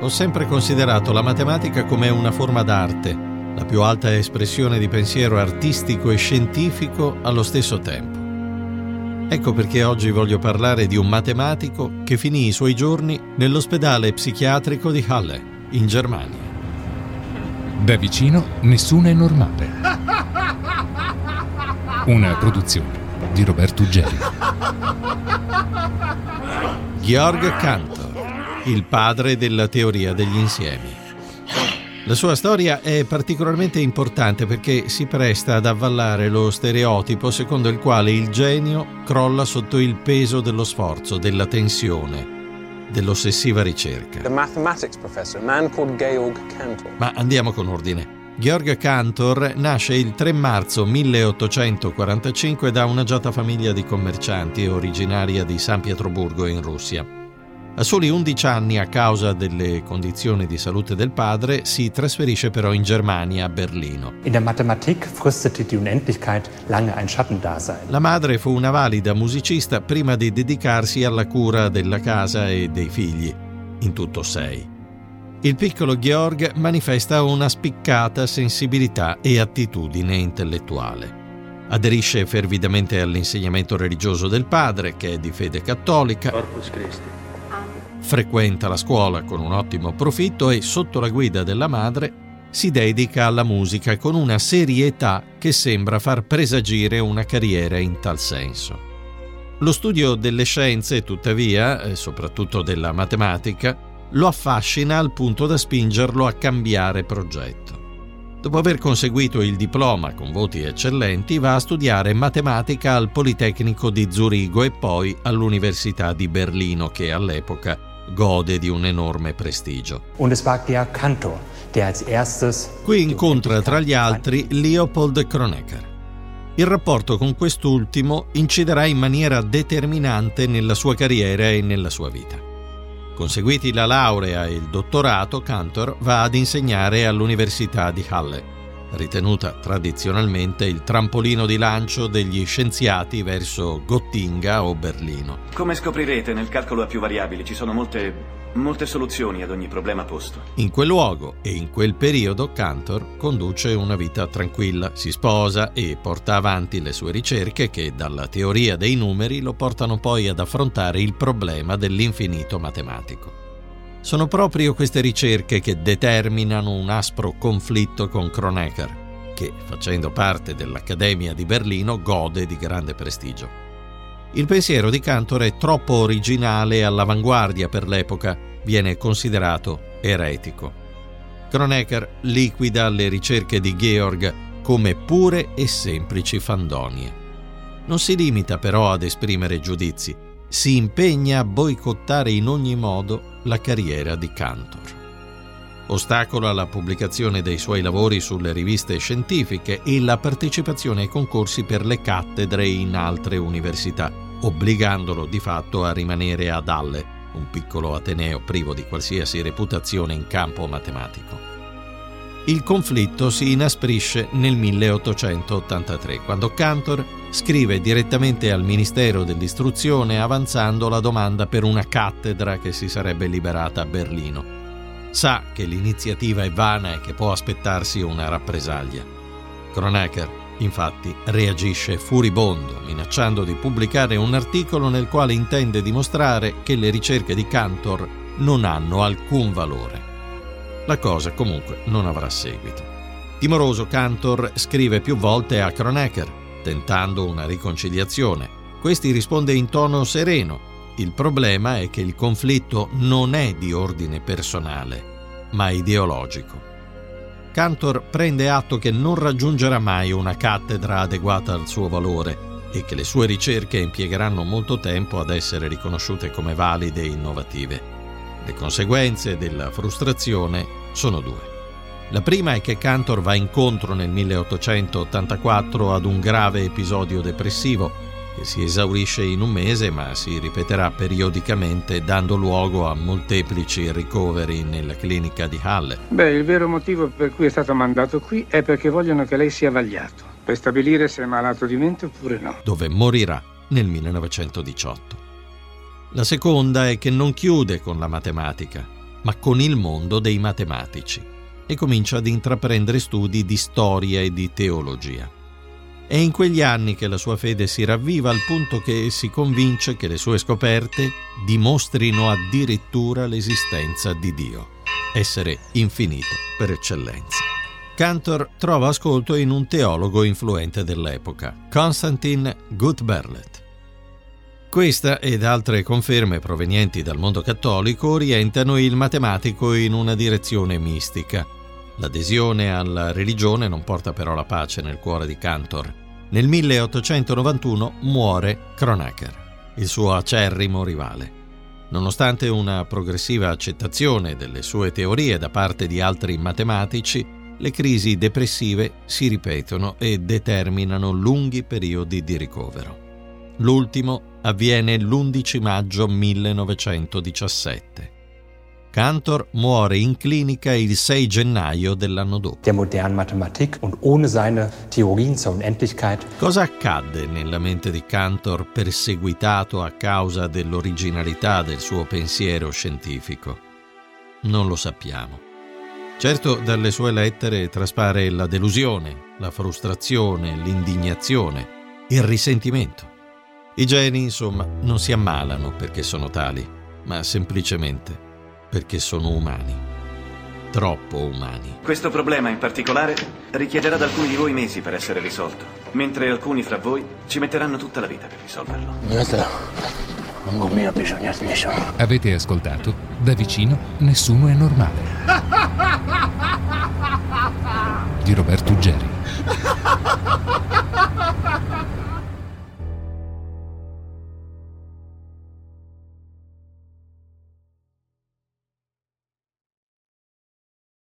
Ho sempre considerato la matematica come una forma d'arte, la più alta espressione di pensiero artistico e scientifico allo stesso tempo. Ecco perché oggi voglio parlare di un matematico che finì i suoi giorni nell'ospedale psichiatrico di Halle, in Germania. Da vicino nessuno è normale. Una produzione di Roberto Uggeri. Georg Cantor, il padre della teoria degli insiemi. La sua storia è particolarmente importante perché si presta ad avvallare lo stereotipo secondo il quale il genio crolla sotto il peso dello sforzo, della tensione, dell'ossessiva ricerca. The mathematics professor, a man called Georg Cantor. Ma andiamo con ordine. Georg Cantor nasce il 3 marzo 1845 da un'agiata famiglia di commercianti originaria di San Pietroburgo in Russia. A soli 11 anni, a causa delle condizioni di salute del padre, si trasferisce però in Germania, a Berlino. In der Mathematik fristete die Unendlichkeit lange ein Schattendasein. La madre fu una valida musicista prima di dedicarsi alla cura della casa e dei figli, in tutto 6. Il piccolo Georg manifesta una spiccata sensibilità e attitudine intellettuale. Aderisce fervidamente all'insegnamento religioso del padre, che è di fede cattolica. Corpus Christi. Frequenta la scuola con un ottimo profitto e, sotto la guida della madre, si dedica alla musica con una serietà che sembra far presagire una carriera in tal senso. Lo studio delle scienze, tuttavia, e soprattutto della matematica, lo affascina al punto da spingerlo a cambiare progetto. Dopo aver conseguito il diploma con voti eccellenti, va a studiare matematica al Politecnico di Zurigo e poi all'Università di Berlino, che all'epoca gode di un enorme prestigio. Und es war Georg Cantor, der als erstes... Qui incontra tra gli altri Leopold Kronecker. Il rapporto con quest'ultimo inciderà in maniera determinante nella sua carriera e nella sua vita. Conseguiti la laurea e il dottorato, Cantor va ad insegnare all'Università di Halle, ritenuta tradizionalmente il trampolino di lancio degli scienziati verso Gottinga o Berlino. Come scoprirete, nel calcolo a più variabili ci sono molte soluzioni ad ogni problema posto. In quel luogo e in quel periodo Cantor conduce una vita tranquilla, si sposa e porta avanti le sue ricerche che dalla teoria dei numeri lo portano poi ad affrontare il problema dell'infinito matematico. Sono proprio queste ricerche che determinano un aspro conflitto con Kronecker, che, facendo parte dell'Accademia di Berlino, gode di grande prestigio. Il pensiero di Cantor è troppo originale e all'avanguardia per l'epoca, viene considerato eretico. Kronecker liquida le ricerche di Georg come pure e semplici fandonie. Non si limita però ad esprimere giudizi, si impegna a boicottare in ogni modo la carriera di Cantor. Ostacola la pubblicazione dei suoi lavori sulle riviste scientifiche e la partecipazione ai concorsi per le cattedre in altre università, obbligandolo di fatto a rimanere ad Halle, un piccolo ateneo privo di qualsiasi reputazione in campo matematico. Il conflitto si inasprisce nel 1883, quando Cantor scrive direttamente al Ministero dell'Istruzione avanzando la domanda per una cattedra che si sarebbe liberata a Berlino. Sa che l'iniziativa è vana e che può aspettarsi una rappresaglia. Kronecker, infatti, reagisce furibondo, minacciando di pubblicare un articolo nel quale intende dimostrare che le ricerche di Cantor non hanno alcun valore. La cosa comunque non avrà seguito. Timoroso, Cantor scrive più volte a Kronecker, tentando una riconciliazione. Questi risponde in tono sereno. Il problema è che il conflitto non è di ordine personale, ma ideologico. Cantor prende atto che non raggiungerà mai una cattedra adeguata al suo valore e che le sue ricerche impiegheranno molto tempo ad essere riconosciute come valide e innovative. Le conseguenze della frustrazione sono due. La prima è che Cantor va incontro nel 1884 ad un grave episodio depressivo che si esaurisce in un mese ma si ripeterà periodicamente dando luogo a molteplici ricoveri nella clinica di Halle. Il vero motivo per cui è stato mandato qui è perché vogliono che lei sia vagliato per stabilire se è malato di mente oppure no. Dove morirà nel 1918. La seconda è che non chiude con la matematica. ma con il mondo dei matematici, e comincia ad intraprendere studi di storia e di teologia. È in quegli anni che la sua fede si ravviva al punto che si convince che le sue scoperte dimostrino addirittura l'esistenza di Dio, essere infinito per eccellenza. Cantor trova ascolto in un teologo influente dell'epoca, Konstantin Gutberlet. Questa ed altre conferme provenienti dal mondo cattolico orientano il matematico in una direzione mistica. L'adesione alla religione non porta però la pace nel cuore di Cantor. Nel 1891 muore Kronecker, il suo acerrimo rivale. Nonostante una progressiva accettazione delle sue teorie da parte di altri matematici, le crisi depressive si ripetono e determinano lunghi periodi di ricovero. L'ultimo avviene l'11 maggio 1917. Cantor muore in clinica il 6 gennaio dell'anno dopo. Der modernen Mathematik und ohne seine Theorien zur Unendlichkeit. Cosa accadde nella mente di Cantor, perseguitato a causa dell'originalità del suo pensiero scientifico? Non lo sappiamo. Certo, dalle sue lettere traspare la delusione, la frustrazione, l'indignazione, il risentimento. I geni, insomma, non si ammalano perché sono tali, ma semplicemente perché sono umani, troppo umani. Questo problema in particolare richiederà da alcuni di voi mesi per essere risolto, mentre alcuni fra voi ci metteranno tutta la vita per risolverlo. Avete ascoltato? Da vicino nessuno è normale. Di Roberto Uggeri.